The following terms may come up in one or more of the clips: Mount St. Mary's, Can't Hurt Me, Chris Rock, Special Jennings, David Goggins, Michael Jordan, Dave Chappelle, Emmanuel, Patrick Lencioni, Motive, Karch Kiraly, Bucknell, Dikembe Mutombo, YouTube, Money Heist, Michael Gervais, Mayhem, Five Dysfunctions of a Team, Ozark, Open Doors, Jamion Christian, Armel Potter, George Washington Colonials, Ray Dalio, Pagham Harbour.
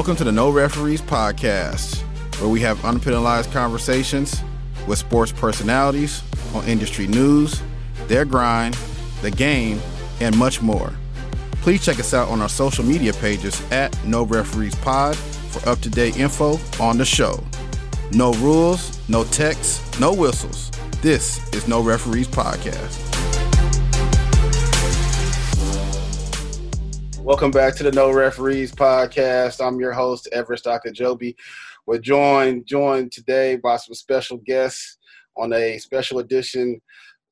Welcome to the No Referees podcast, where we have unpenalized conversations with sports personalities on industry news, their grind, the game, and much more. Please check us out on our social media pages at No Referees Pod for up-to-date info on the show. No rules, no texts, no whistles. This is No Referees Podcast. Welcome back to the No Referees Podcast. I'm your host, Evarist Akajobi. We're joined today by some special guests on a special edition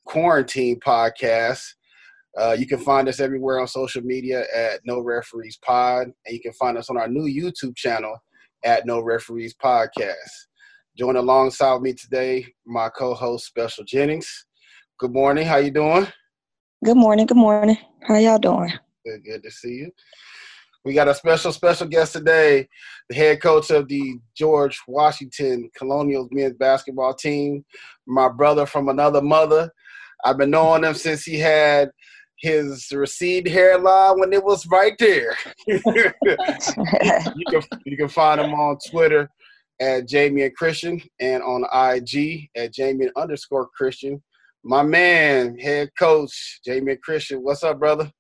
quarantine podcast. You can find us everywhere on social media at No Referees Pod, and you can find us on our new YouTube channel at No Referees Podcast. Joined alongside me today, my co-host, Special Jennings. Good morning. How you doing? Good morning. Good morning. How y'all doing? Good to see you. We got a special guest today, the head coach of the George Washington Colonials men's basketball team, my brother from another mother. I've been knowing him since he had his receding hairline when it was right there. you can find him on Twitter at Jamion Christian and on IG at Jamion_Christian. My man, head coach, Jamion Christian. What's up, brother?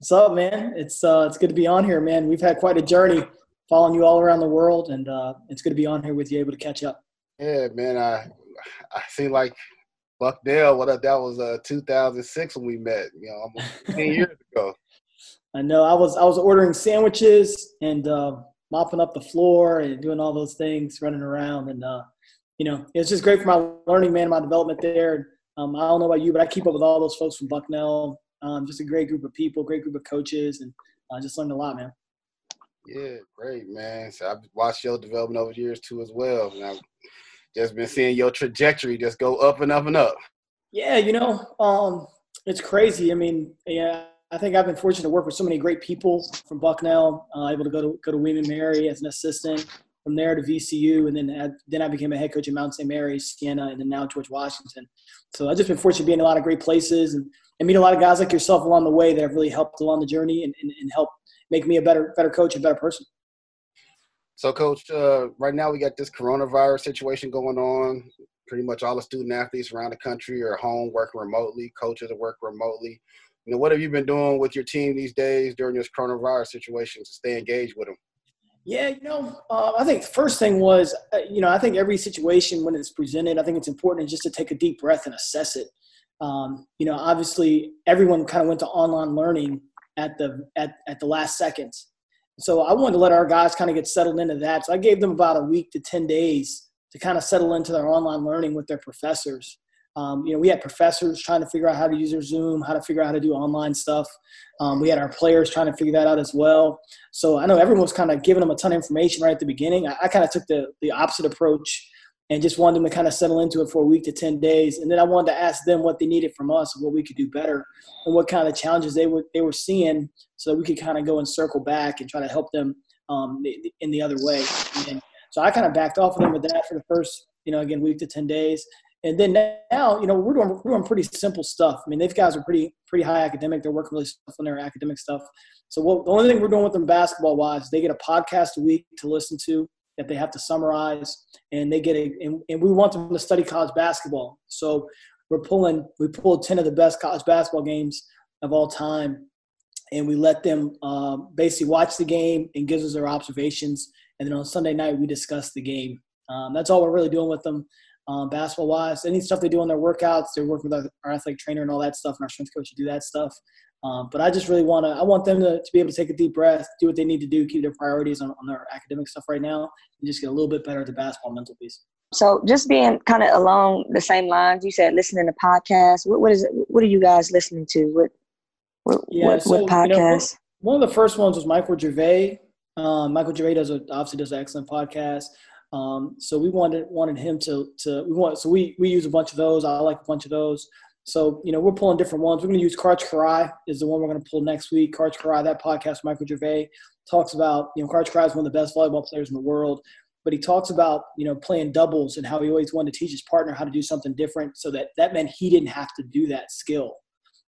What's up, man? It's good to be on here, man. We've had quite a journey following you all around the world, and it's good to be on here with you, able to catch up. Yeah, man. I see, like Bucknell. That was 2006 when we met. You know, almost 10 years ago. I know. I was ordering sandwiches and mopping up the floor and doing all those things, running around, and it's just great for my learning, man, my development there. I don't know about you, but I keep up with all those folks from Bucknell. Just a great group of people, great group of coaches, and I just learned a lot, man. Yeah, great, man. So I've watched your development over the years, too, as well. And I've just been seeing your trajectory just go up and up and up. Yeah, it's crazy. I mean, yeah, I think I've been fortunate to work with so many great people from Bucknell, able to go to William & Mary as an assistant, from there to VCU, and then I became a head coach at Mount St. Mary's, Siena, and then now George Washington. So I've just been fortunate to be in a lot of great places and meet a lot of guys like yourself along the way that have really helped along the journey and helped make me a better coach and better person. So, Coach, right now we got this coronavirus situation going on. Pretty much all the student-athletes around the country are home working remotely. Coaches are working remotely. You know, what have you been doing with your team these days during this coronavirus situation to stay engaged with them? Yeah, I think the first thing was, I think every situation when it's presented, I think it's important just to take a deep breath and assess it. Obviously everyone kind of went to online learning at the last seconds. So I wanted to let our guys kind of get settled into that. So I gave them about a week to 10 days to kind of settle into their online learning with their professors. We had professors trying to figure out how to use their Zoom, how to figure out how to do online stuff. We had our players trying to figure that out as well. So I know everyone was kind of giving them a ton of information right at the beginning. I kind of took the opposite approach and just wanted them to kind of settle into it for a week to 10 days. And then I wanted to ask them what they needed from us, what we could do better, and what kind of challenges they were seeing so that we could kind of go and circle back and try to help them in the other way. And so I kind of backed off of them with that for the first, week to 10 days. And then now, we're doing pretty simple stuff. I mean, these guys are pretty high academic. They're working really stuff on their academic stuff. So the only thing we're doing with them basketball-wise, they get a podcast a week to listen to that they have to summarize, and they get and we want them to study college basketball. So we pulled 10 of the best college basketball games of all time, and we let them basically watch the game and gives us their observations. And then on Sunday night, we discuss the game. That's all we're really doing with them. Basketball-wise, any stuff they do on their workouts, they're working with our athletic trainer and all that stuff, and our strength coach to do that stuff. But I just really want them to be able to take a deep breath, do what they need to do, keep their priorities on their academic stuff right now, and just get a little bit better at the basketball mental piece. So just being kind of along the same lines, you said listening to podcasts. What are you guys listening to? What podcasts? One of the first ones was Michael Gervais. Michael Gervais obviously does an excellent podcast. So we wanted him we use a bunch of those. I like a bunch of those. So, we're pulling different ones. We're going to use Karch Kiraly is the one we're going to pull next week. Karch Kiraly, that podcast, Michael Gervais talks about, Karch Kiraly is one of the best volleyball players in the world, but he talks about, playing doubles and how he always wanted to teach his partner how to do something different so that meant he didn't have to do that skill.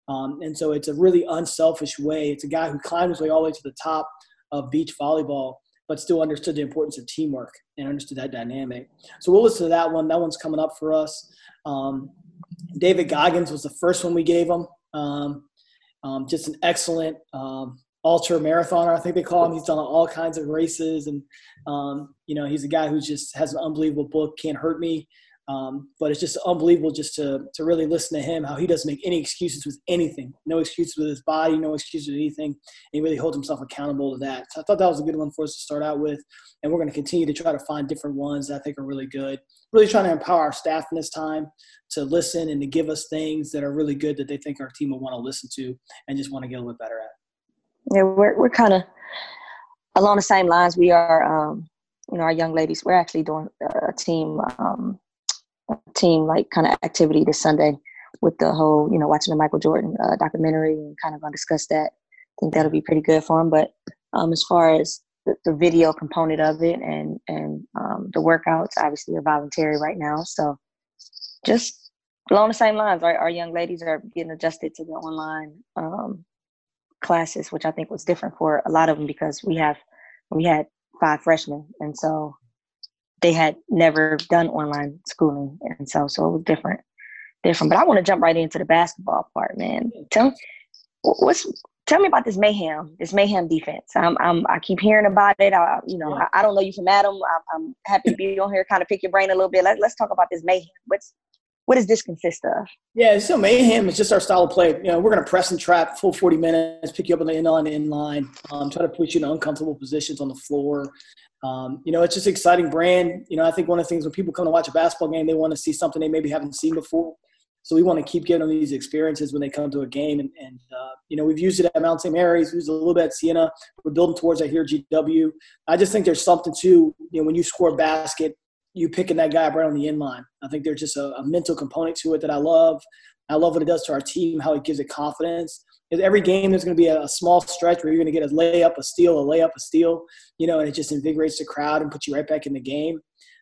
And so it's a really unselfish way. It's a guy who climbed his way all the way to the top of beach volleyball. but still understood the importance of teamwork and understood that dynamic. So we'll listen to that one. That one's coming up for us. David Goggins was the first one we gave him. Just an excellent ultra marathoner, I think they call him. He's done all kinds of races. And, you know, he's a guy who just has an unbelievable book, Can't Hurt Me. But it's just unbelievable just to really listen to him, how he doesn't make any excuses with anything, no excuses with his body, no excuses with anything. And he really holds himself accountable to that. So I thought that was a good one for us to start out with. And we're going to continue to try to find different ones that I think are really good. Really trying to empower our staff in this time to listen and to give us things that are really good that they think our team will want to listen to and just want to get a little bit better at. Yeah, we're kind of along the same lines. We are, you know, our young ladies, we're actually doing a team like kind of activity this Sunday with the whole, you know, watching the Michael Jordan documentary and kind of going to discuss that. I think that'll be pretty good for him. But as far as the video component of it and the workouts, obviously are voluntary right now. So just along the same lines, right? Our young ladies are getting adjusted to the online classes, which I think was different for a lot of them because we had 5 freshmen. And so they had never done online schooling, and so it was different. But I want to jump right into the basketball part, man. Tell me about this Mayhem defense. I keep hearing about it. I don't know you from Adam. I'm happy to be on here, kind of pick your brain a little bit. Let's talk about this Mayhem. What does this consist of? Yeah, so Mayhem is just our style of play. You know, we're going to press and trap full 40 minutes, pick you up on the in line, try to put you in uncomfortable positions on the floor. You know, it's just an exciting brand. You know, I think one of the things when people come to watch a basketball game, they want to see something they maybe haven't seen before. So we want to keep giving them these experiences when they come to a game. And you know, we've used it at Mount St. Mary's. We've used it a little bit at Siena. We're building towards that here at GW. I just think there's something to, you know, when you score a basket, you picking that guy up right on the end line. I think there's just a mental component to it that I love. I love what it does to our team, how it gives it confidence. Every game there's going to be a small stretch where you're going to get a layup, a steal, a layup, a steal, you know, and it just invigorates the crowd and puts you right back in the game.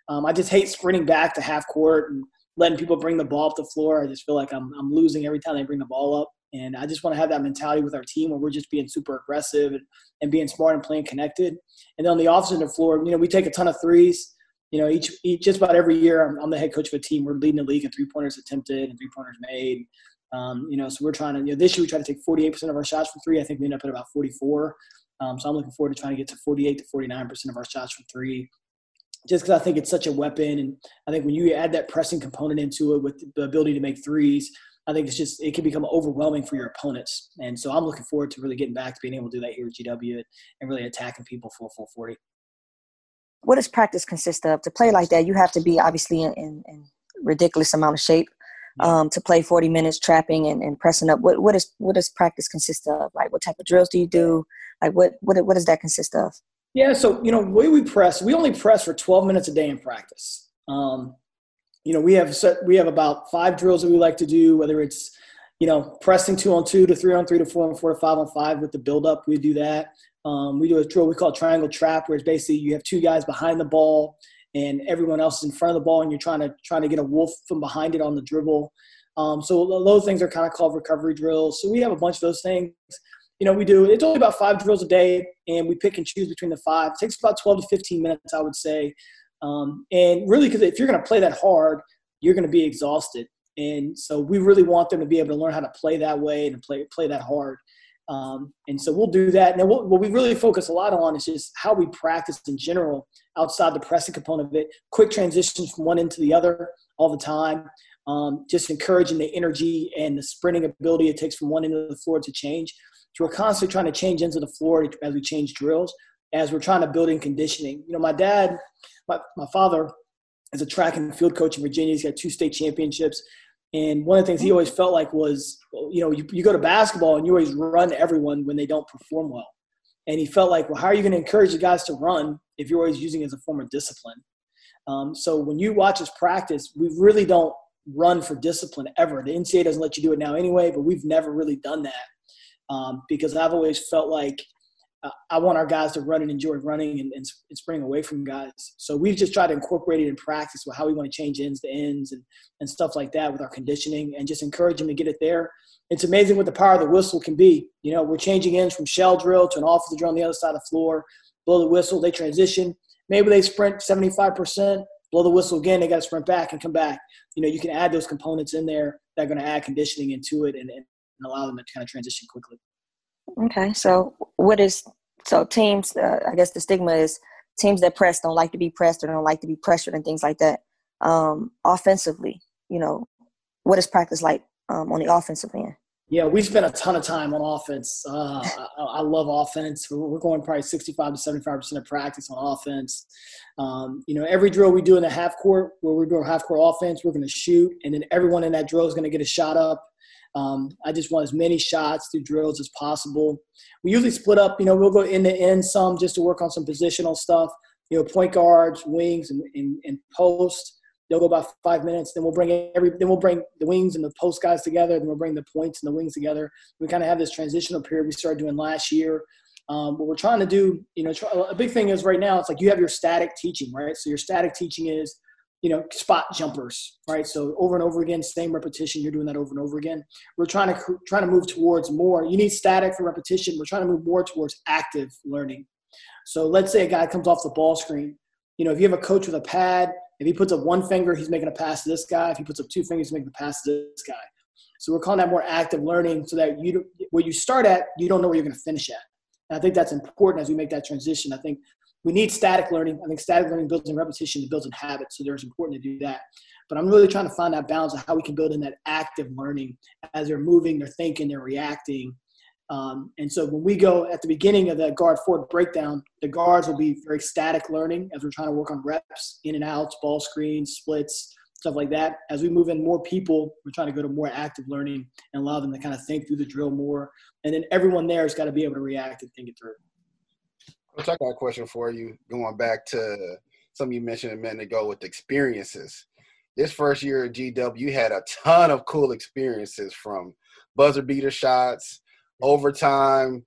I just hate sprinting back to half court and letting people bring the ball up the floor. I just feel like I'm losing every time they bring the ball up. And I just want to have that mentality with our team where we're just being super aggressive and being smart and playing connected. And then on the offensive floor, you know, we take a ton of threes. You know, each just about every year I'm the head coach of a team. We're leading the league in three-pointers attempted and three-pointers made. You know, so we're trying to, you know, this year we try to take 48% of our shots from three. I think we end up at about 44. So I'm looking forward to trying to get to 48 to 49% of our shots from three, just because I think it's such a weapon. And I think when you add that pressing component into it with the ability to make threes, I think it can become overwhelming for your opponents. And so I'm looking forward to really getting back to being able to do that here at GW and really attacking people for a full 40. What does practice consist of? To play like that, you have to be obviously in ridiculous amount of shape to play 40 minutes trapping and pressing up. What does practice consist of? Like, what type of drills do you do? Like, what does that consist of? Yeah, so, you know, the way we press, we only press for 12 minutes a day in practice. You know, we have about 5 drills that we like to do, whether it's, you know, pressing 2-on-2 to 3-on-3 to 4-on-4 to 5-on-5 with the build-up. We do that. We do a drill we call triangle trap, where it's basically you have 2 guys behind the ball and everyone else is in front of the ball, and you're trying to get a wolf from behind it on the dribble. So those things are kind of called recovery drills. So we have a bunch of those things. You know, we do – it's only about 5 drills a day, and we pick and choose between the 5. It takes about 12 to 15 minutes, I would say. And really, because if you're going to play that hard, you're going to be exhausted. And so we really want them to be able to learn how to play that way and play that hard. And so we'll do that. And what we really focus a lot on is just how we practice in general outside the pressing component of it. Quick transitions from one end to the other all the time. Just encouraging the energy and the sprinting ability it takes from one end of the floor to change. So we're constantly trying to change ends of the floor as we change drills, as we're trying to build in conditioning. You know, my father is a track and field coach in Virginia. He's got 2 state championships. And one of the things he always felt like was, you know, you go to basketball and you always run everyone when they don't perform well. And he felt like, well, how are you going to encourage the guys to run if you're always using it as a form of discipline? So when you watch us practice, we really don't run for discipline ever. The NCAA doesn't let you do it now anyway, but we've never really done that because I've always felt like I want our guys to run and enjoy running and spring away from guys. So we've just tried to incorporate it in practice with how we want to change ends to ends and stuff like that with our conditioning and just encourage them to get it there. It's amazing what the power of the whistle can be. You know, we're changing ends from shell drill to an offensive drill on the other side of the floor. blow the whistle, they transition. Maybe they sprint 75%, blow the whistle again, they got to sprint back and come back. You know, you can add those components in there that are going to add conditioning into it and allow them to kind of transition quickly. Okay, so what is – so teams, I guess the stigma is teams that press don't like to be pressed or don't like to be pressured and things like that. Offensively, you know, what is practice like on the offensive end? Yeah, we spent a ton of time on offense. I love offense. We're going probably 65 to 75% of practice on offense. You know, every drill we do in the half court, where we do a half court offense, we're going to shoot, and then everyone in that drill is going to get a shot up. I just want as many shots through drills as possible. We usually split up, you know, we'll go end to end some just to work on some positional stuff, you know, point guards, wings, and post. They'll go about 5 minutes. Then we'll bring the wings and the post guys together. Then we'll bring the points and the wings together. We kind of have this transitional period we started doing last year. What we're trying to do, you know, a big thing is right now, it's like you have your static teaching, right? So your static teaching is, you know, spot jumpers, right? So over and over again, same repetition. You're doing that over and over again. We're trying to move towards more. You need static for repetition. We're trying to move more towards active learning. So let's say a guy comes off the ball screen. You know, if you have a coach with a pad, if he puts up one finger, he's making a pass to this guy. If he puts up two fingers, he's making a pass to this guy. So we're calling that more active learning so that you, where you start at, you don't know where you're going to finish at. And I think that's important as we make that transition. I think we need static learning. I think static learning builds in repetition, it builds in habit. So it's important to do that. But I'm really trying to find that balance of how we can build in that active learning as they're moving, they're thinking, they're reacting. And so when we go at the beginning of the guard forward breakdown, the guards will be very static learning as we're trying to work on reps, in and outs, ball screens, splits, stuff like that. As we move in more people, we're trying to go to more active learning and allow them to kind of think through the drill more. And then everyone there has got to be able to react and think it through. Coach, I got a question for you going back to something you mentioned a minute ago with experiences. This first year at GW, you had a ton of cool experiences from buzzer beater shots, overtime,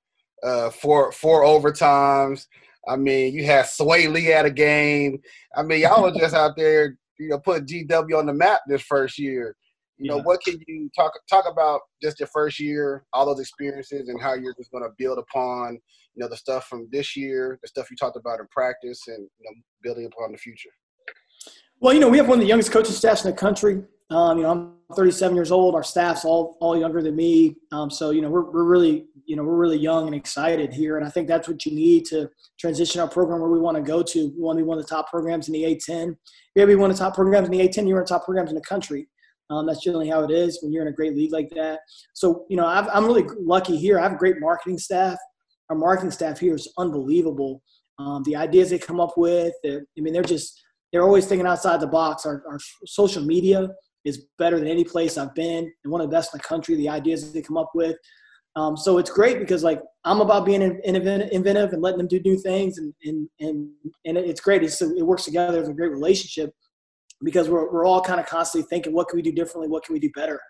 four overtimes. I mean, you had Swae Lee at a game. I mean, y'all are just out there, you know, putting GW on the map this first year. You know, what can you talk about just your first year, all those experiences, and how you're just going to build upon, you know, the stuff from this year, the stuff you talked about in practice, and, you know, building upon the future? Well, you know, we have one of the youngest coaching staffs in the country. You know, I'm 37 years old. Our staff's all younger than me. So, you know, we're really young and excited here. And I think that's what you need to transition our program where we want to go to. We want to be one of the top programs in the A-10. If you're one of the top programs in the A-10, you're one of the top programs in the country. That's generally how it is when you're in a great league like that. So, you know, I'm really lucky here. I have a great marketing staff. Our marketing staff here is unbelievable. The ideas they come up with, they're always thinking outside the box. Our social media is better than any place I've been, and one of the best in the country, the ideas they come up with. So it's great because, like, I'm about being inventive and letting them do new things, and it's great. It works together. It's a great relationship because we're all kind of constantly thinking, what can we do differently? What can we do better?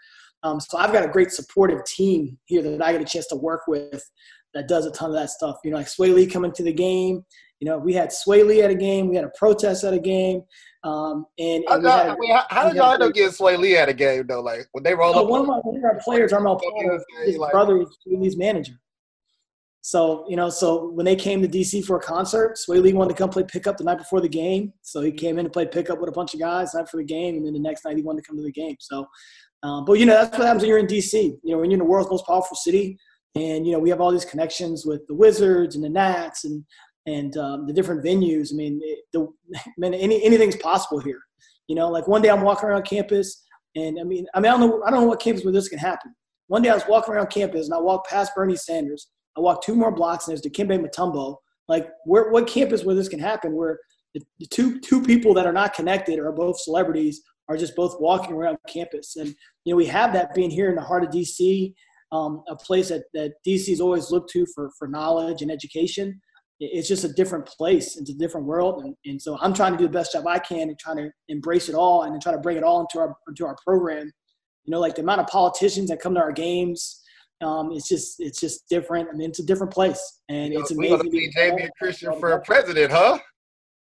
So I've got a great supportive team here that I get a chance to work with that does a ton of that stuff. You know, like Swae Lee coming to the game. You know, we had Swae Lee at a game. We had a protest at a game. How did y'all end up getting Swae Lee at a game, though? Like, when they roll up? One of my favorite players, Armel Potter, his brother is Swae Lee's manager. So, you know, when they came to D.C. for a concert, Swae Lee wanted to come play pickup the night before the game. So he came in to play pickup with a bunch of guys the night before the game, and then the next night he wanted to come to the game. So, but, you know, that's what happens when you're in D.C. You know, when you're in the world's most powerful city, and, you know, we have all these connections with the Wizards and the Nats and the different venues. I mean, anything's possible here. You know, like one day I'm walking around campus, and I don't know what campus where this can happen. One day I was walking around campus, and I walked past Bernie Sanders. I walked two more blocks, and there's Dikembe Mutombo. Like, what campus where this can happen, where the two people that are not connected are both celebrities, are just both walking around campus? And, you know, we have that being here in the heart of D.C., a place that D.C.'s always looked to for knowledge and education. It's just a different place. It's a different world. And so I'm trying to do the best job I can and trying to embrace it all and then try to bring it all into our program. You know, like the amount of politicians that come to our games, it's just different. I mean, it's a different place. And you know, it's amazing. We're going to be Jamion Christian for president, huh?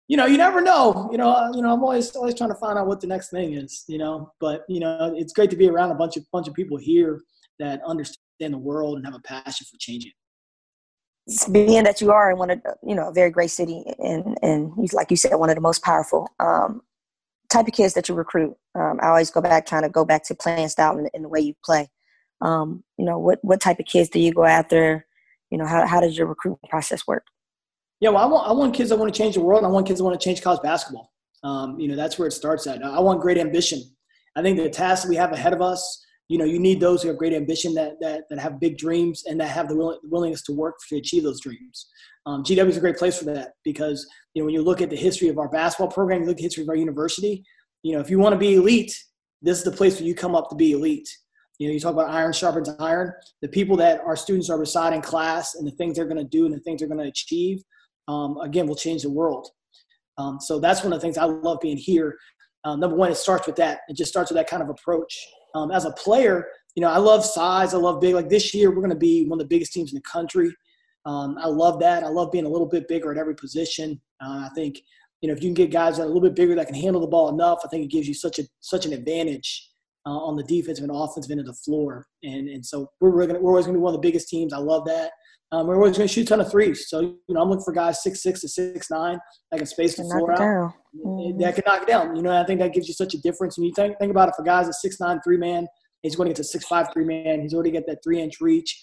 You know, you never know. You know, I'm always trying to find out what the next thing is, you know. But, you know, it's great to be around a bunch of people here that understand the world and have a passion for changing. being that you are in one of the, you know, a very great city and like you said, one of the most powerful type of kids that you recruit. I always go back to playing style and the way you play. You know, what type of kids do you go after? You know, how does your recruitment process work? Yeah, well, I want kids that want to change the world. And I want kids that want to change college basketball. You know, that's where it starts at. I want great ambition. I think the task that we have ahead of us, you know, you need those who have great ambition that have big dreams and that have the willingness to work to achieve those dreams. GW is a great place for that because, you know, when you look at the history of our basketball program, you look at the history of our university, you know, if you want to be elite, this is the place where you come up to be elite. You know, you talk about iron sharpens iron. The people that our students are beside in class and the things they're going to do and the things they're going to achieve, again, will change the world. So that's one of the things I love being here. Number one, it starts with that. It just starts with that kind of approach. As a player, you know, I love size. I love big. Like this year, we're going to be one of the biggest teams in the country. I love that. I love being a little bit bigger at every position. I think, you know, if you can get guys that are a little bit bigger that can handle the ball enough, I think it gives you such an advantage on the defensive and offensive end of the floor. And so we're always going to be one of the biggest teams. I love that. We're always going to shoot a ton of threes. So, you know, I'm looking for guys 6'6" to 6'9", that can space the floor out. Mm-hmm. That can knock it down. You know, I think that gives you such a difference. And you think about it, for guys, a 6'9", 3-man, he's going to get to 6'5", 3-man. He's already got that 3-inch reach.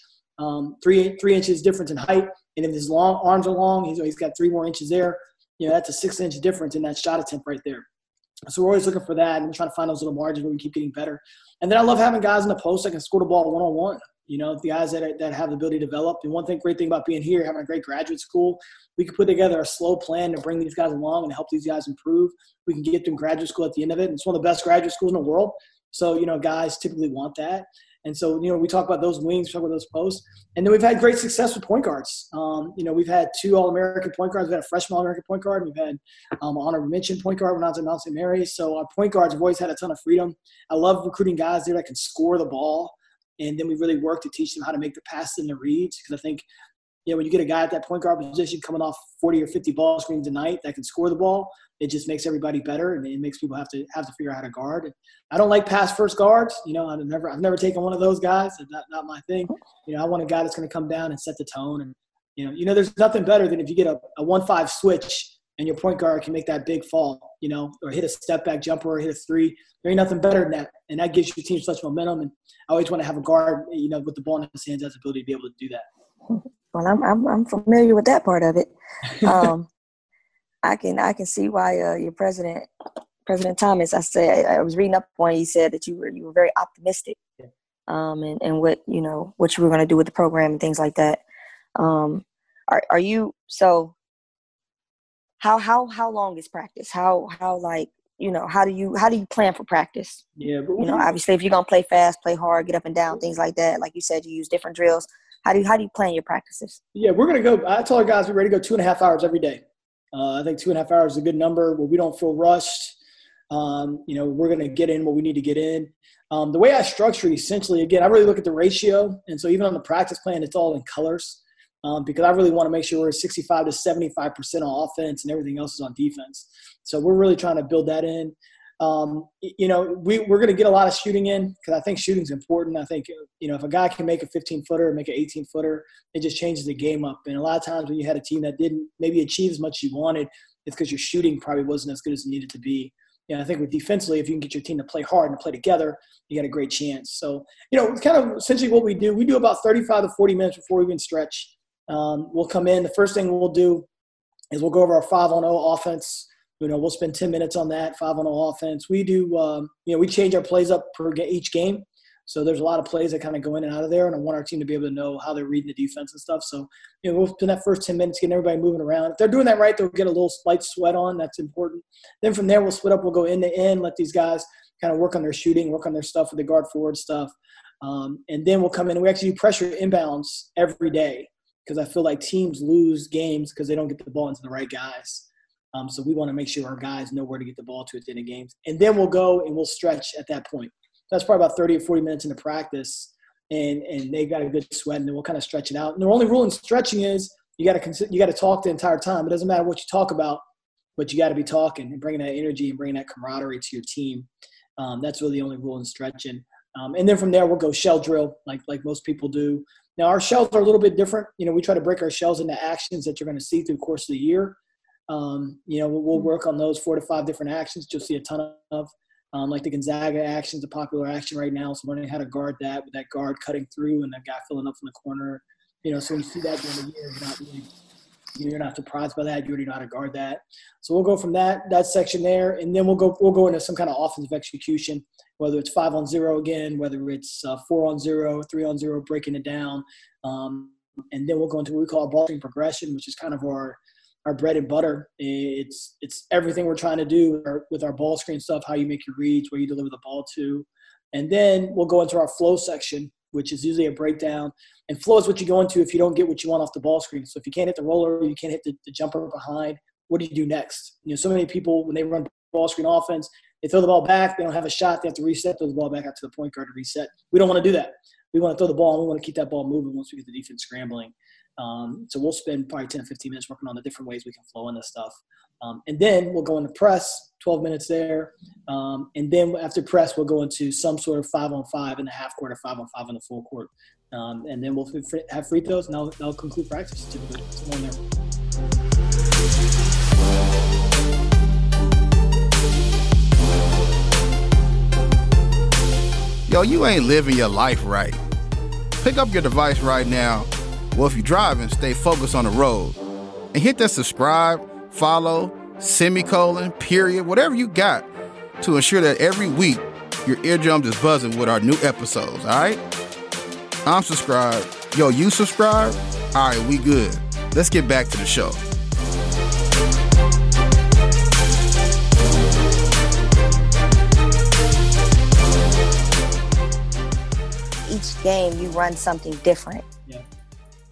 Three inches difference in height. And if his long arms are long, he's got 3 more inches there. You know, that's a 6-inch difference in that shot attempt right there. So we're always looking for that and trying to find those little margins where we keep getting better. And then I love having guys in the post that can score the ball one-on-one. You know, the guys that have the ability to develop. And great thing about being here, having a great graduate school, we can put together a slow plan to bring these guys along and help these guys improve. We can get them graduate school at the end of it. And it's one of the best graduate schools in the world. So, you know, guys typically want that. And so, you know, we talk about those wings, we talk about those posts. And then we've had great success with point guards. You know, we've had 2 All-American point guards. We've had a freshman All-American point guard. We've had an honorable mention point guard when I was at Mount St. Mary's. So our point guards have always had a ton of freedom. I love recruiting guys there that can score the ball. And then we really work to teach them how to make the passes and the reads. Because I think, you know, when you get a guy at that point guard position coming off 40 or 50 ball screens a night that can score the ball, it just makes everybody better, and it makes people have to figure out how to guard. And I don't like pass first guards. You know, I've never taken one of those guys. It's not my thing. You know, I want a guy that's going to come down and set the tone. And you know, there's nothing better than if you get a 1-5 switch and your point guard can make that big fall, you know, or hit a step-back jumper or hit a three. There ain't nothing better than that. And that gives your team such momentum. And I always want to have a guard, you know, with the ball in his hands, has the ability to be able to do that. Well, I'm familiar with that part of it. I can see why your President Thomas, I was reading up on, he said that you were very optimistic and what you were going to do with the program and things like that. Are you – so – How long is practice? How do you plan for practice? Yeah, but you know, obviously, if you're gonna play fast, play hard, get up and down, things like that. Like you said, you use different drills. How do you plan your practices? Yeah, we're gonna go. I tell our guys we're ready to go 2.5 hours every day. I think 2.5 hours is a good number where we don't feel rushed. You know, we're gonna get in what we need to get in. The way I structure it, essentially, again, I really look at the ratio, and so even on the practice plan, it's all in colors. Because I really want to make sure we're 65 to 75% on offense and everything else is on defense. So we're really trying to build that in. You know, we're going to get a lot of shooting in because I think shooting's important. I think, you know, if a guy can make a 15-footer, make an 18-footer, it just changes the game up. And a lot of times when you had a team that didn't maybe achieve as much as you wanted, it's because your shooting probably wasn't as good as it needed to be. And I think with defensively, if you can get your team to play hard and play together, you got a great chance. So, you know, it's kind of essentially what we do about 35 to 40 minutes before we even stretch. We'll come in. The first thing we'll do is we'll go over our 5-on-0 offense. You know, we'll spend 10 minutes on that 5-on-0 offense. We do, you know, we change our plays up per each game. So there's a lot of plays that kind of go in and out of there, and I want our team to be able to know how they're reading the defense and stuff. So, you know, we'll spend that first 10 minutes getting everybody moving around. If they're doing that right, they'll get a little slight sweat on. That's important. Then from there, we'll split up. We'll go end to end, let these guys kind of work on their shooting, work on their stuff with the guard forward stuff. And then we'll come in and we actually do pressure inbounds every day. Because I feel like teams lose games because they don't get the ball into the right guys. So we want to make sure our guys know where to get the ball to at the end of games. And then we'll go and we'll stretch at that point. That's probably about 30 or 40 minutes into practice, and they've got a good sweat, and then we'll kind of stretch it out. And the only rule in stretching is you got to talk the entire time. It doesn't matter what you talk about, but you got to be talking and bringing that energy and bringing that camaraderie to your team. That's really the only rule in stretching. And then from there, we'll go shell drill, like most people do. Now, our shells are a little bit different. You know, we try to break our shells into actions that you're going to see through the course of the year. You know, we'll work on those 4 to 5 different actions. You'll see a ton of, like the Gonzaga action is a popular action right now. So learning how to guard that with that guard cutting through and that guy filling up from the corner. You know, so when you see that during the year, you're not surprised by that. You already know how to guard that. So we'll go from that section there, and then we'll go into some kind of offensive execution, whether it's 5-on-0 again, whether it's 4-on-0, 3-on-0, breaking it down. And then we'll go into what we call ball screen progression, which is kind of our bread and butter. It's everything we're trying to do with our ball screen stuff, how you make your reads, where you deliver the ball to. And then we'll go into our flow section, which is usually a breakdown. And flow is what you go into if you don't get what you want off the ball screen. So if you can't hit the roller, you can't hit the jumper behind, what do you do next? You know, so many people, when they run ball screen offense, they throw the ball back, they don't have a shot, they have to reset, throw the ball back out to the point guard to reset. We don't want to do that. We want to throw the ball, and we want to keep that ball moving once we get the defense scrambling. So we'll spend probably 10 or 15 minutes working on the different ways we can flow in this stuff. And then we'll go into press, 12 minutes there. And then after press, we'll go into some sort of 5-on-5 in the half court or 5-on-5 in the full court. And then we'll have free throws, and that'll conclude practice typically. Yo, you ain't living your life right. Pick up your device right now. Well, if you're driving, stay focused on the road. And hit that subscribe, follow, semicolon, period, whatever you got to ensure that every week your eardrums is buzzing with our new episodes, all right? I'm subscribed. Yo, you subscribed? All right, we good. Let's get back to the show. Each game you run something different. Yeah.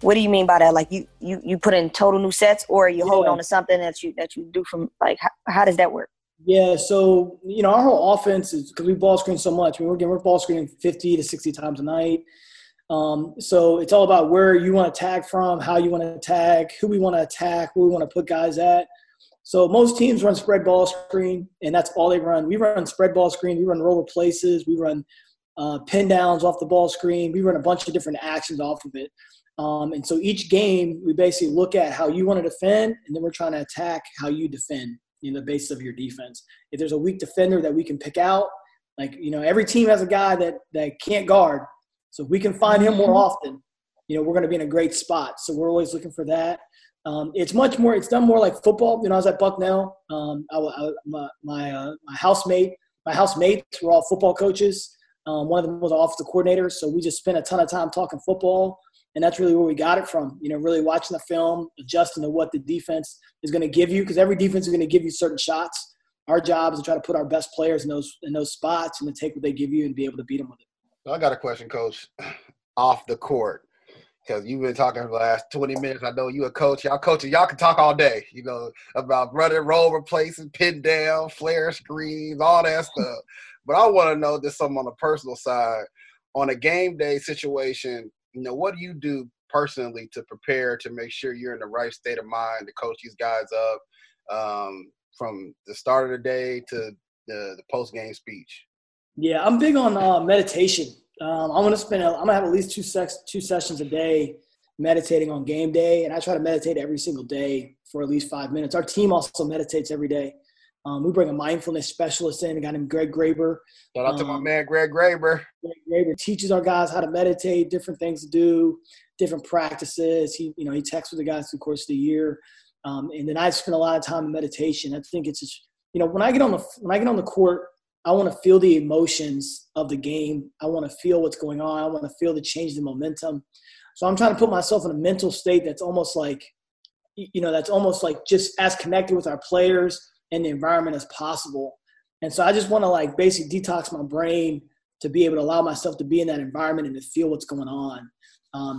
What do you mean by that? Like you put in total new sets, or you hold on to something that you do from, like, how does that work? Yeah. So, you know, our whole offense is, cause we ball screen so much. I mean, we're ball screening 50 to 60 times a night. So it's all about where you want to tag from, how you want to tag, who we want to attack, where we want to put guys at. So most teams run spread ball screen, and that's all they run. We run spread ball screen. We run roller places. We run pin downs off the ball screen. We run a bunch of different actions off of it. And so each game, we basically look at how you want to defend, and then we're trying to attack how you defend, you know, the basis of your defense. If there's a weak defender that we can pick out, like, you know, every team has a guy that can't guard. So if we can find him more often, you know, we're going to be in a great spot. So we're always looking for that. It's done more like football. You know, I was at Bucknell. My housemates were all football coaches. One of them was an offensive coordinator. So we just spent a ton of time talking football. And that's really where we got it from, you know, really watching the film, adjusting to what the defense is going to give you, because every defense is going to give you certain shots. Our job is to try to put our best players in those spots and to take what they give you and be able to beat them with it. So I got a question, Coach, off the court, because you've been talking for the last 20 minutes. I know you a coach. Y'all coaches, y'all can talk all day, you know, about running, roll, replacing, pin down, flare screens, all that stuff. But I want to know just something on the personal side. On a game day situation, you know, what do you do personally to prepare to make sure you're in the right state of mind to coach these guys up from the start of the day to the post-game speech? Yeah, I'm big on meditation. I'm gonna have at least two sessions a day meditating on game day, and I try to meditate every single day for at least 5 minutes. Our team also meditates every day. We bring a mindfulness specialist in, a guy named Greg Graber. Shout out to my man, Greg Graber. Greg Graber teaches our guys how to meditate, different things to do, different practices. He texts with the guys through the course of the year. And then I spend a lot of time in meditation. I think it's just, you know, when I get on the court, I want to feel the emotions of the game. I want to feel what's going on. I want to feel the change in momentum. So I'm trying to put myself in a mental state that's almost like just as connected with our players and the environment as possible. And so I just want to, like, basically detox my brain to be able to allow myself to be in that environment and to feel what's going on.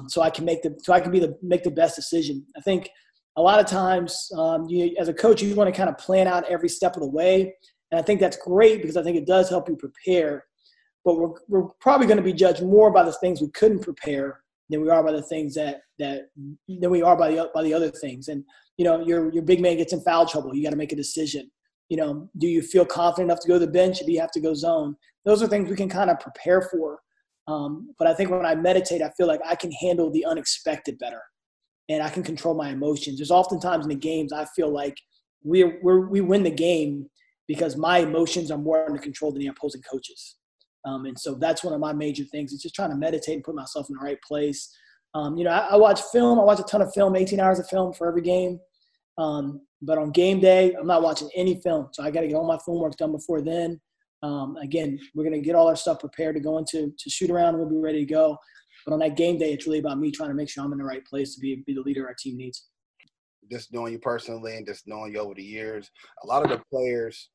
So I can make the best decision. I think a lot of times as a coach, you want to kind of plan out every step of the way. And I think that's great because I think it does help you prepare, but we're probably going to be judged more by the things we couldn't prepare than we are by the things that we are by the other things. And, you know, your big man gets in foul trouble. You got to make a decision. You know, do you feel confident enough to go to the bench, or do you have to go zone? those are things we can kind of prepare for. But I think when I meditate, I feel like I can handle the unexpected better and I can control my emotions. There's oftentimes in the games, I feel like we win the game because my emotions are more under control than the opposing coaches. And so that's one of my major things. It's just trying to meditate and put myself in the right place. I watch film. I watch a ton of film, 18 hours of film for every game. But on game day, I'm not watching any film. So I got to get all my homework done before then. Again, we're going to get all our stuff prepared to go into to shoot around. And we'll be ready to go. But on that game day, it's really about me trying to make sure I'm in the right place to be the leader our team needs. Just knowing you personally and just knowing you over the years, a lot of the players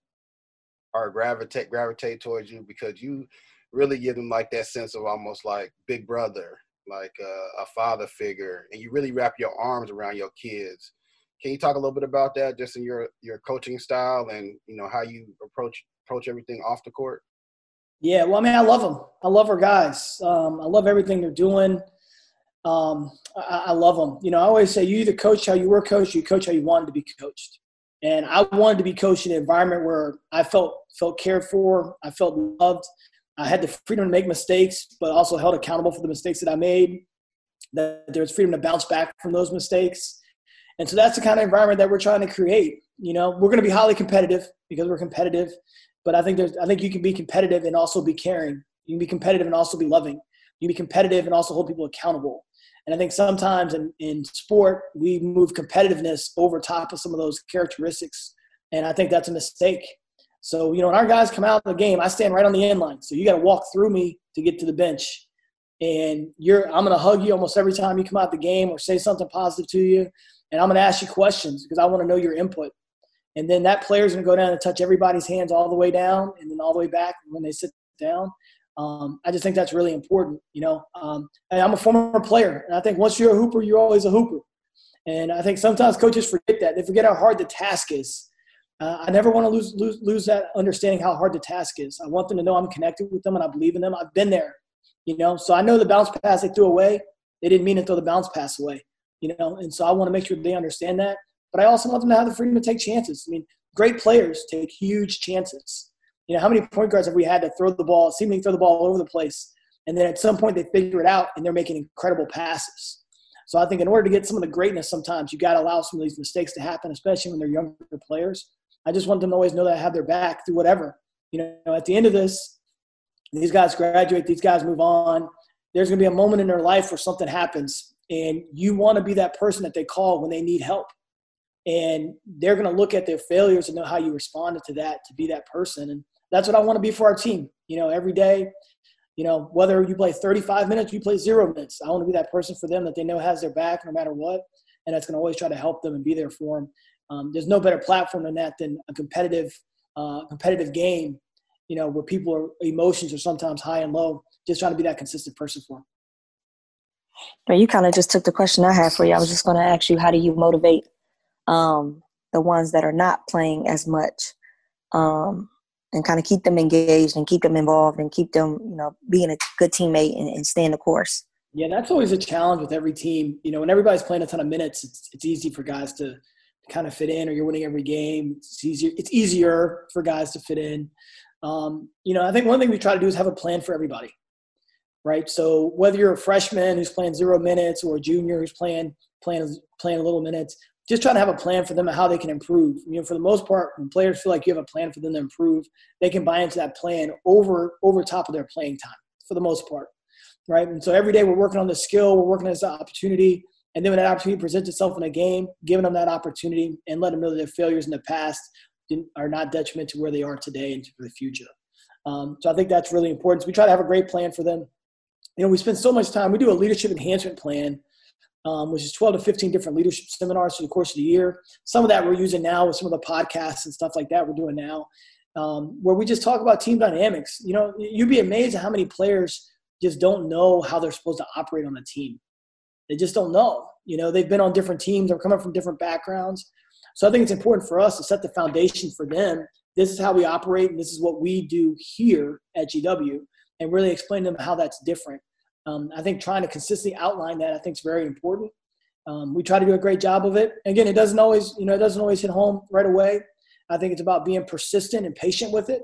are gravitate towards you because you really give them like that sense of almost like big brother, like a father figure, and you really wrap your arms around your kids. Can you talk a little bit about that, just in your coaching style and how you approach everything off the court? Yeah, well, I mean, I love them. I love our guys. I love everything they're doing. I love them. I always say you either coach how you were coached, or you coach how you wanted to be coached. And I wanted to be coached in an environment where I felt cared for, I felt loved, I had the freedom to make mistakes, but also held accountable for the mistakes that I made, that there was freedom to bounce back from those mistakes. And so that's the kind of environment that we're trying to create. We're going to be highly competitive because we're competitive, but I think you can be competitive and also be caring. You can be competitive and also be loving. You can be competitive and also hold people accountable. And I think sometimes in sport, we move competitiveness over top of some of those characteristics. And I think that's a mistake. So, when our guys come out of the game, I stand right on the end line. So you got to walk through me to get to the bench. And I'm going to hug you almost every time you come out the game or say something positive to you. And I'm going to ask you questions because I want to know your input. And then that player's going to go down and touch everybody's hands all the way down and then all the way back when they sit down. I just think that's really important, and I'm a former player, and I think once you're a hooper, you're always a hooper. And I think sometimes coaches forget that. They forget how hard the task is. I never want to lose that understanding how hard the task is. I want them to know I'm connected with them and I believe in them. I've been there, so I know the bounce pass they threw away. They didn't mean to throw the bounce pass away, and so I want to make sure they understand that. But I also want them to have the freedom to take chances. I mean, great players take huge chances. How many point guards have we had that seemingly throw the ball all over the place, and then at some point they figure it out and they're making incredible passes? So I think in order to get some of the greatness, sometimes you got to allow some of these mistakes to happen, especially when they're younger players. I just want them to always know that I have their back through whatever. At the end of this, these guys graduate, these guys move on. There's going to be a moment in their life where something happens, and you want to be that person that they call when they need help. And they're going to look at their failures and know how you responded to that to be that person. And that's what I want to be for our team. Every day, whether you play 35 minutes, you play 0 minutes, I want to be that person for them that they know has their back no matter what. And that's going to always try to help them and be there for them. There's no better platform than that, than a competitive game, where emotions are sometimes high and low, just trying to be that consistent person for them. Now, you kind of just took the question I had for you. I was just going to ask you, how do you motivate the ones that are not playing as much? And kind of keep them engaged and keep them involved and keep them, being a good teammate and staying the course. Yeah, that's always a challenge with every team. When everybody's playing a ton of minutes, it's easy for guys to kind of fit in, or you're winning every game. It's easier for guys to fit in. I think one thing we try to do is have a plan for everybody, right? So whether you're a freshman who's playing 0 minutes or a junior who's playing little minutes, just trying to have a plan for them and how they can improve. For the most part, when players feel like you have a plan for them to improve, they can buy into that plan over top of their playing time for the most part, right? And so every day we're working on the skill, we're working on this opportunity, and then when that opportunity presents itself in a game, giving them that opportunity and letting them know that their failures in the past are not detriment to where they are today and to the future. So I think that's really important. So we try to have a great plan for them. We spend so much time. We do a leadership enhancement plan, which is 12 to 15 different leadership seminars through the course of the year. Some of that we're using now with some of the podcasts and stuff like that we're doing now, where we just talk about team dynamics. You'd be amazed at how many players just don't know how they're supposed to operate on a team. They just don't know. They've been on different teams or coming from different backgrounds. So I think it's important for us to set the foundation for them. This is how we operate, and this is what we do here at GW, and really explain to them how that's different. I think trying to consistently outline that, I think, is very important. We try to do a great job of it. Again, it doesn't always hit home right away. I think it's about being persistent and patient with it,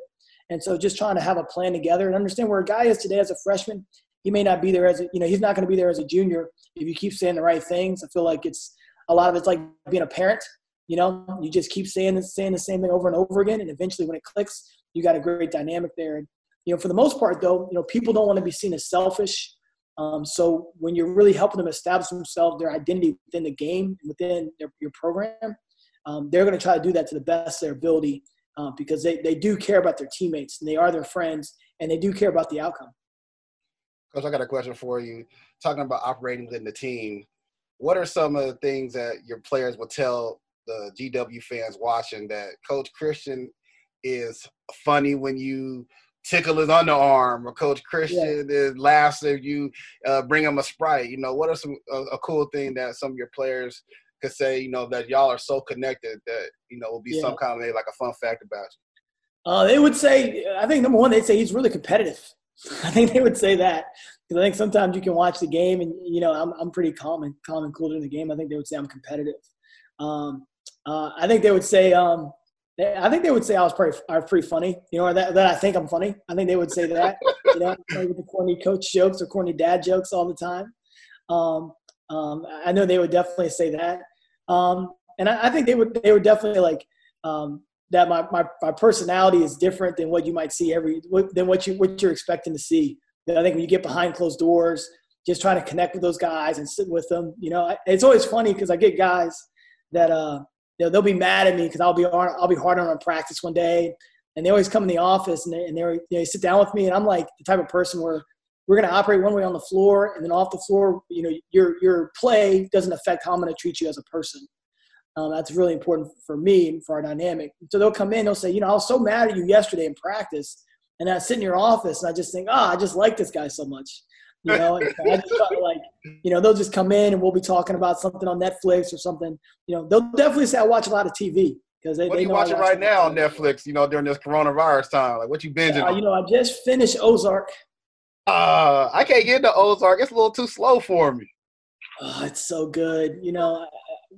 And so just trying to have a plan together and understand where a guy is today as a freshman. He may not be there as a, you know, he's not going to be there as a junior if you keep saying the right things. I feel like it's a lot of it's like being a parent. You know, you just keep saying the same thing over and over again, and eventually when it clicks, you got a great dynamic there. And, you know, for the most part, though, you know, people don't want to be seen as selfish. So when you're really helping them establish themselves, their identity within the game, within your program, they're going to try to do that to the best of their ability because they do care about their teammates, and they are their friends, and they do care about the outcome. Coach, I got a question for you. Talking about operating within the team, what are some of the things that your players will tell the GW fans watching that Coach Christian is funny when you tickle his underarm, or Coach Christian laughs if you bring him a Sprite? You know, what are some a cool thing that some of your players could say, you know, that y'all are so connected that, you know, will be some kind of like a fun fact about you? They would say, I think number one, they'd say he's really competitive. I think they would say that, because I think sometimes you can watch the game and, you know, I'm pretty calm and cool during the game. I think they would say I'm competitive. I think they would say, I was pretty funny, you know, or that I think I'm funny. I think they would say that, you know, with the corny coach jokes or corny dad jokes all the time. I know they would definitely say that. And I think they would definitely like, that my personality is different than what you might see what you're expecting to see. And I think when you get behind closed doors, just trying to connect with those guys and sit with them, you know, it's always funny because I get guys that, they'll be mad at me because I'll be hard on practice one day, and they always come in the office and they sit down with me, and I'm like the type of person where we're going to operate one way on the floor, and then off the floor, you know, your play doesn't affect how I'm going to treat you as a person. That's really important for me and for our dynamic. So they'll come in, they'll say, you know, I was so mad at you yesterday in practice, and I sit in your office and I just think, I just like this guy so much. You know, and I just felt like, you know, they'll just come in and we'll be talking about something on Netflix or something. You know, they'll definitely say I watch a lot of TV because they. What are you watching right now on Netflix? You know, during this coronavirus time, like what you binging? You know, I just finished Ozark. I can't get into Ozark. It's a little too slow for me. Oh, it's so good. You know,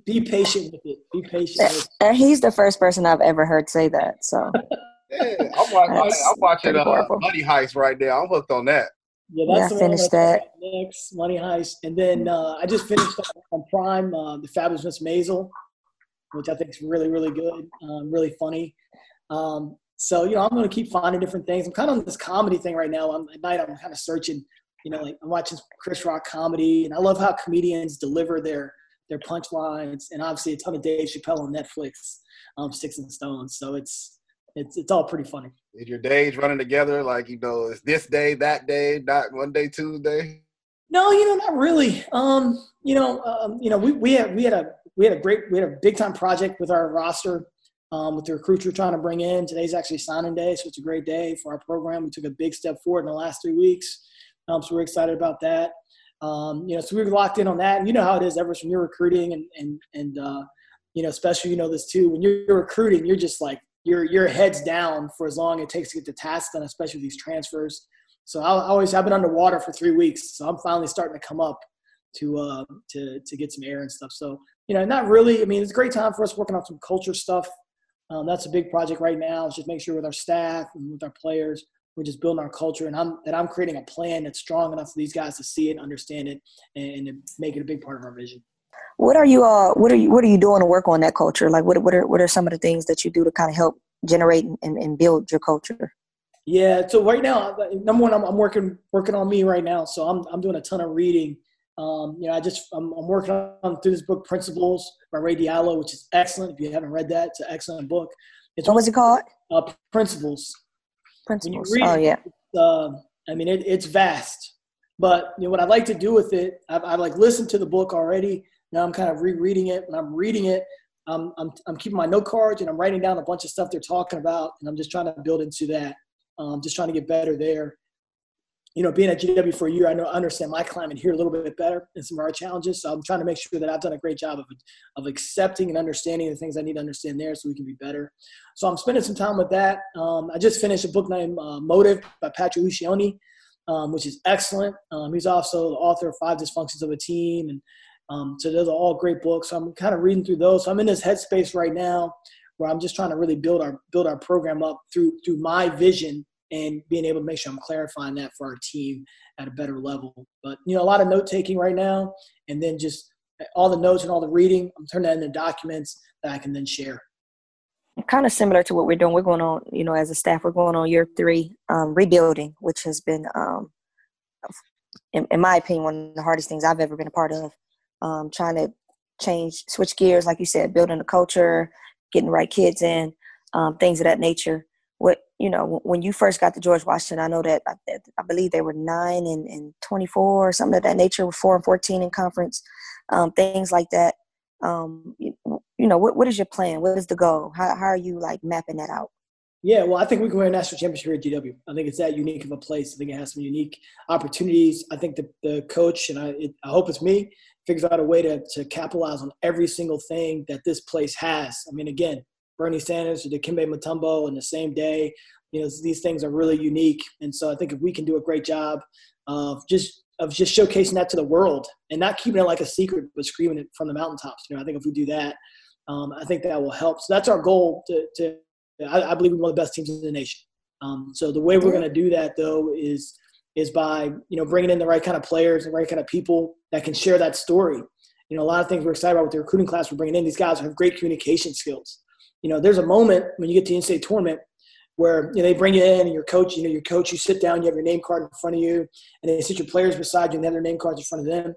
be patient with it. Be patient. And he's the first person I've ever heard say that. So. Yeah, I'm watching Money Heist right now. I'm hooked on that. Yeah, that's I finished that. Next, Money Heist. And then I just finished on Prime, The Fabulous Miss Maisel, which I think is really, really good, really funny. So, you know, I'm going to keep finding different things. I'm kind of on this comedy thing right now. At night, I'm kind of searching, you know, like I'm watching Chris Rock comedy. And I love how comedians deliver their punchlines. And obviously, a ton of Dave Chappelle on Netflix, Sticks and Stones. So it's all pretty funny. Is your days running together? Like, you know, it's this day, that day, not one day, Tuesday? No, you know, not really. We had a big time project with our roster, with the recruits we're trying to bring in. Today's actually signing day, so it's a great day for our program. We took a big step forward in the last 3 weeks. So we're excited about that. You know, so we were locked in on that. And you know how it is, Everest, when you're recruiting and you know, especially, you know, this too, when you're recruiting, you're just like, your head's down for as long as it takes to get the task done, especially with these transfers. So I've been underwater for 3 weeks, so I'm finally starting to come up to get some air and stuff. So, you know, not really. I mean, it's a great time for us working on some culture stuff. That's a big project right now. It's just make sure with our staff and with our players, we're just building our culture, and I'm creating a plan that's strong enough for these guys to see it, understand it, and to make it a big part of our vision. What are you doing to work on that culture? Like what are some of the things that you do to kind of help generate and build your culture? Yeah. So right now, number one, I'm working on me right now. So I'm doing a ton of reading. You know, I'm working on through this book, Principles by Ray Dalio, which is excellent. If you haven't read that, it's an excellent book. What was it called? Principles. Principles. Oh yeah. I mean, it's vast, but you know what I like to do with it. I've like listened to the book already. Now I'm kind of rereading it. When I'm reading it, I'm keeping my note cards and I'm writing down a bunch of stuff they're talking about, and I'm just trying to build into that. Just trying to get better there. You know, being at GW for a year, I understand my climate here a little bit better and some of our challenges. So I'm trying to make sure that I've done a great job of accepting and understanding the things I need to understand there, so we can be better. So I'm spending some time with that. I just finished a book named Motive by Patrick Lencioni, which is excellent. He's also the author of Five Dysfunctions of a Team, and so those are all great books. So I'm kind of reading through those. So I'm in this headspace right now where I'm just trying to really build our program up through my vision and being able to make sure I'm clarifying that for our team at a better level. But, you know, a lot of note-taking right now, and then just all the notes and all the reading, I'm turning that into documents that I can then share. Kind of similar to what we're doing. We're going on, you know, as a staff, we're going on year three, rebuilding, which has been, in my opinion, one of the hardest things I've ever been a part of, trying to switch gears, like you said, building a culture, getting the right kids in, things of that nature. What, you know, when you first got to George Washington, I know that I believe they were 9 and 24 or something of that nature, 4 and 14 in conference, things like that. You know, what is your plan? What is the goal? How are you like mapping that out? Yeah, well, I think we can win a national championship here at GW. I think it's that unique of a place. I think it has some unique opportunities. I think the coach, and I hope it's me, figures out a way to capitalize on every single thing that this place has. I mean, again, Bernie Sanders, Dikembe Mutombo on the same day, you know, these things are really unique. And so I think if we can do a great job of just showcasing that to the world and not keeping it like a secret, but screaming it from the mountaintops. You know, I think if we do that, I think that will help. So that's our goal I believe we're one of the best teams in the nation. So the way we're going to do that though is by, you know, bringing in the right kind of players and the right kind of people that can share that story. You know, a lot of things we're excited about with the recruiting class we're bringing in, these guys who have great communication skills. You know, there's a moment when you get to the in-state tournament where, you know, they bring you in and your coach, you sit down, you have your name card in front of you, and they sit your players beside you and they have their name cards in front of them,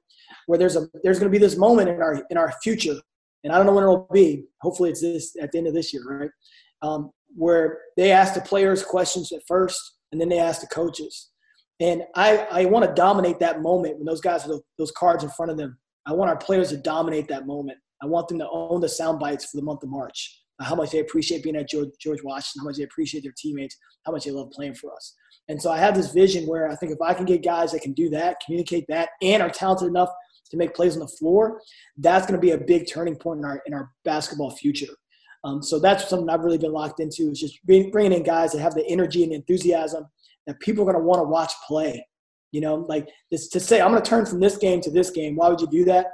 where there's going to be this moment in our future. And I don't know when it'll be. Hopefully it's this at the end of this year, right? Where they ask the players questions at first, and then they ask the coaches. And I want to dominate that moment when those guys have those cards in front of them. I want our players to dominate that moment. I want them to own the sound bites for the month of March, how much they appreciate being at George Washington, how much they appreciate their teammates, how much they love playing for us. And so I have this vision where I think if I can get guys that can do that, communicate that, and are talented enough to make plays on the floor, that's going to be a big turning point in our basketball future. So that's something I've really been locked into, is just bringing in guys that have the energy and enthusiasm that people are going to want to watch play. You know, like this, to say, I'm going to turn from this game to this game. Why would you do that?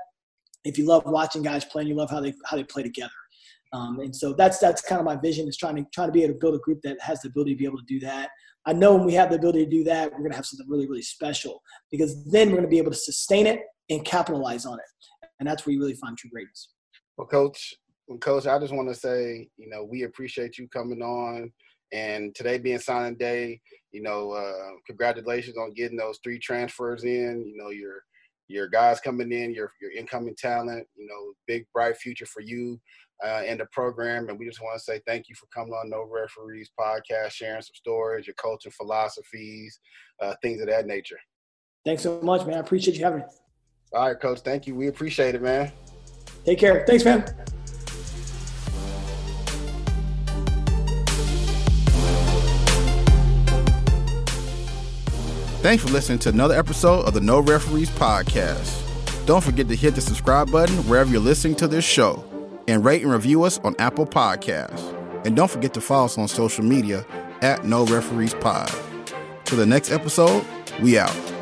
If you love watching guys play and you love how they play together. And so that's kind of my vision, is trying to be able to build a group that has the ability to be able to do that. I know when we have the ability to do that, we're going to have something really, really special, because then we're going to be able to sustain it and capitalize on it. And that's where you really find true greatness. Well, Coach, I just want to say, you know, we appreciate you coming on, and today being signing day, you know, congratulations on getting those 3 transfers in. You know, your guys coming in, your incoming talent, you know, big bright future for you and the program. And we just want to say thank you for coming on No Referees podcast, sharing some stories, your culture, philosophies, things of that nature. Thanks so much, man. I appreciate you having me. All right, Coach. Thank you. We appreciate it, man. Take care. Thanks, man. Thanks for listening to another episode of the No Referees podcast. Don't forget to hit the subscribe button wherever you're listening to this show, and rate and review us on Apple Podcasts. And don't forget to follow us on social media at No Referees Pod. Till the next episode, we out.